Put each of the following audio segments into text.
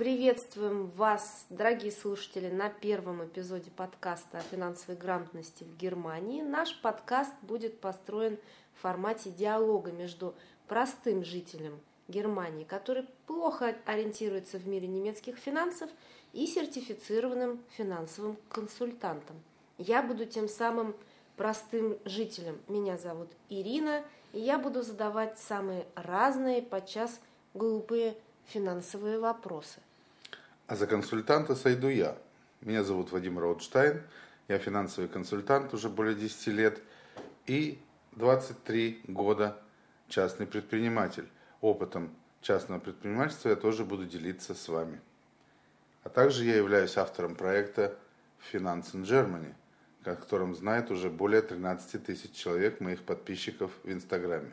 Приветствуем вас, дорогие слушатели, на первом эпизоде подкаста о финансовой грамотности в Германии. Наш подкаст будет построен в формате диалога между простым жителем Германии, который плохо ориентируется в мире немецких финансов, и сертифицированным финансовым консультантом. Я буду тем самым простым жителем. Меня зовут Ирина, и я буду задавать самые разные, подчас глупые финансовые вопросы. А за консультанта сойду я. Меня зовут Вадим Раутштайн, я финансовый консультант уже более 10 лет и 23 года частный предприниматель. Опытом частного предпринимательства я тоже буду делиться с вами. А также я являюсь автором проекта «Finance in Germany», о котором знает уже более 13 тысяч человек, моих подписчиков в Инстаграме.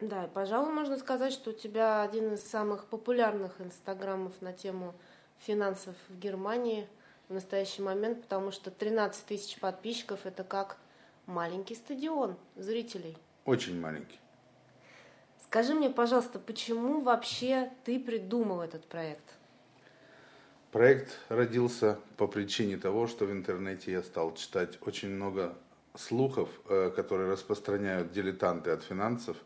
Да, и, пожалуй, можно сказать, что у тебя один из самых популярных инстаграмов на тему финансов в Германии в настоящий момент, потому что 13 тысяч подписчиков – это как маленький стадион зрителей. Очень маленький. Скажи мне, пожалуйста, почему вообще ты придумал этот проект? Проект родился по причине того, что в интернете я стал читать очень много слухов, которые распространяют дилетанты от финансов,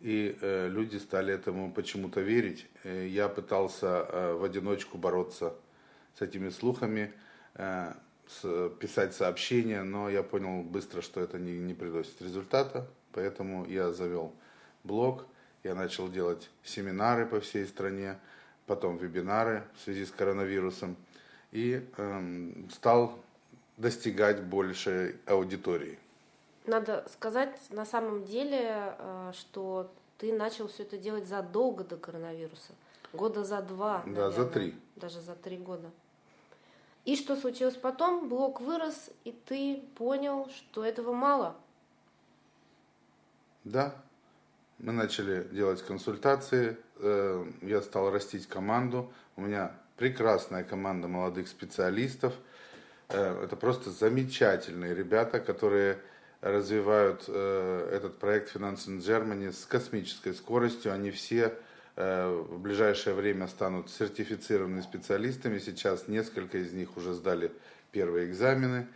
и люди стали этому почему-то верить. Я пытался в одиночку бороться с этими слухами, писать сообщения, но я понял быстро, что это не приносит результата, поэтому я завел блог, я начал делать семинары по всей стране, потом вебинары в связи с коронавирусом, и стал достигать большей аудитории. Надо сказать, на самом деле, что ты начал все это делать задолго до коронавируса, года за два. Да, наверное, за три. Даже за 3 года. И что случилось потом? Блог вырос, и ты понял, что этого мало. Да. Мы начали делать консультации, я стал растить команду. У меня прекрасная команда молодых специалистов. Это просто замечательные ребята, которые развивают этот проект Finance in Germany с космической скоростью. Они все в ближайшее время станут сертифицированными специалистами. Сейчас несколько из них уже сдали первые экзамены.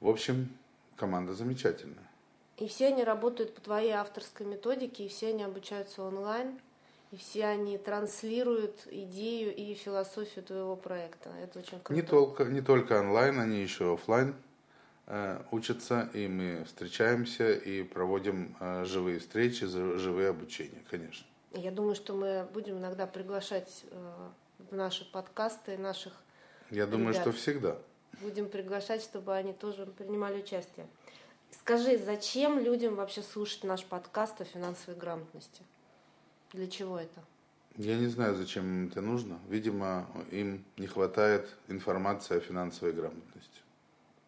В общем, команда замечательная. И все они работают по твоей авторской методике, и все они обучаются онлайн, и все они транслируют идею и философию твоего проекта. Это очень круто. Не только онлайн, они еще офлайн учатся, и мы встречаемся и проводим живые встречи, живые обучения, конечно. Я думаю, что мы будем иногда приглашать в наши подкасты наших ребят. Думаю, что всегда. Будем приглашать, чтобы они тоже принимали участие. Скажи, зачем людям вообще слушать наш подкаст о финансовой грамотности? Для чего это? Я не знаю, зачем им это нужно. Видимо, им не хватает информации о финансовой грамотности.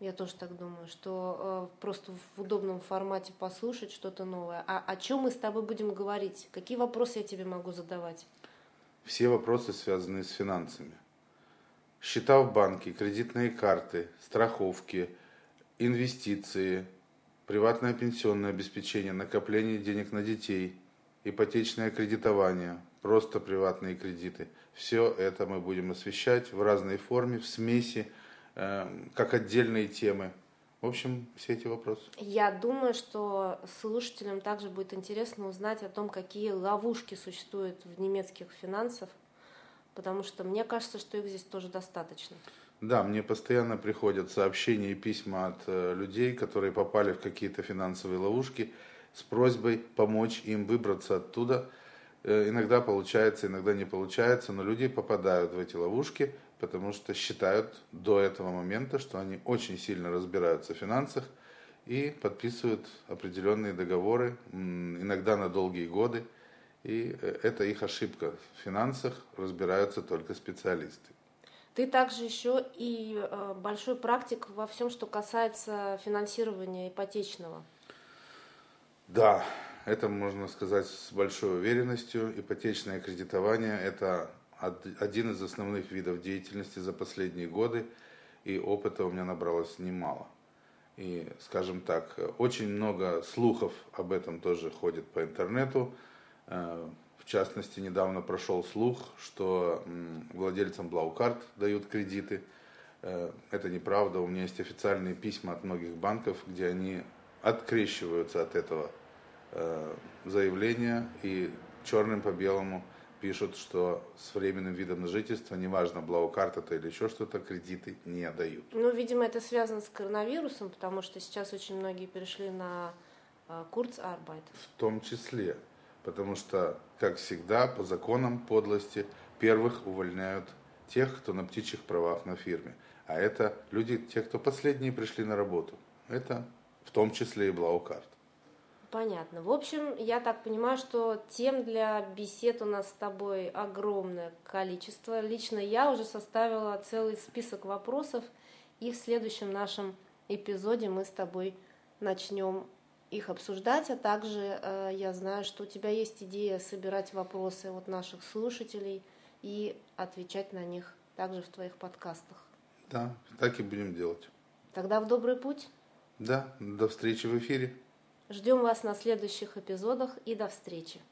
Я тоже так думаю, что просто в удобном формате послушать что-то новое. А о чем мы с тобой будем говорить? Какие вопросы я тебе могу задавать? Все вопросы, связанные с финансами. Счета в банке, кредитные карты, страховки, инвестиции, приватное пенсионное обеспечение, накопление денег на детей, ипотечное кредитование, просто приватные кредиты. Все это мы будем освещать в разной форме, в смеси, как отдельные темы. В общем, все эти вопросы. Я думаю, что слушателям также будет интересно узнать о том, какие ловушки существуют в немецких финансах, потому что мне кажется, что их здесь тоже достаточно. Да, мне постоянно приходят сообщения и письма от людей, которые попали в какие-то финансовые ловушки, с просьбой помочь им выбраться оттуда. Иногда получается, иногда не получается, но люди попадают в эти ловушки, потому что считают до этого момента, что они очень сильно разбираются в финансах и подписывают определенные договоры, иногда на долгие годы. И это их ошибка. В финансах разбираются только специалисты. Ты также еще и большой практик во всем, что касается финансирования ипотечного. Да, это можно сказать с большой уверенностью. Ипотечное кредитование – это один из основных видов деятельности за последние годы, и опыта у меня набралось немало. И, скажем так, очень много слухов об этом тоже ходит по интернету. В частности, недавно прошел слух, что владельцам Blaucard дают кредиты. Это неправда. У меня есть официальные письма от многих банков, где они открещиваются от этого заявления и черным по белому пишут, что с временным видом на жительство, неважно, Blaucard это или еще что-то, кредиты не дают. Ну, видимо, это связано с коронавирусом, потому что сейчас очень многие перешли на Kurzarbeit. В том числе, потому что, как всегда, по законам подлости первых увольняют тех, кто на птичьих правах на фирме. А это люди, те, кто последние пришли на работу. Это в том числе и Blaucard. Понятно. В общем, я так понимаю, что тем для бесед у нас с тобой огромное количество. Лично я уже составила целый список вопросов, и в следующем нашем эпизоде мы с тобой начнем их обсуждать. А также я знаю, что у тебя есть идея собирать вопросы от наших слушателей и отвечать на них также в твоих подкастах. Да, так и будем делать. Тогда в добрый путь. Да, до встречи в эфире. Ждем вас на следующих эпизодах и до встречи.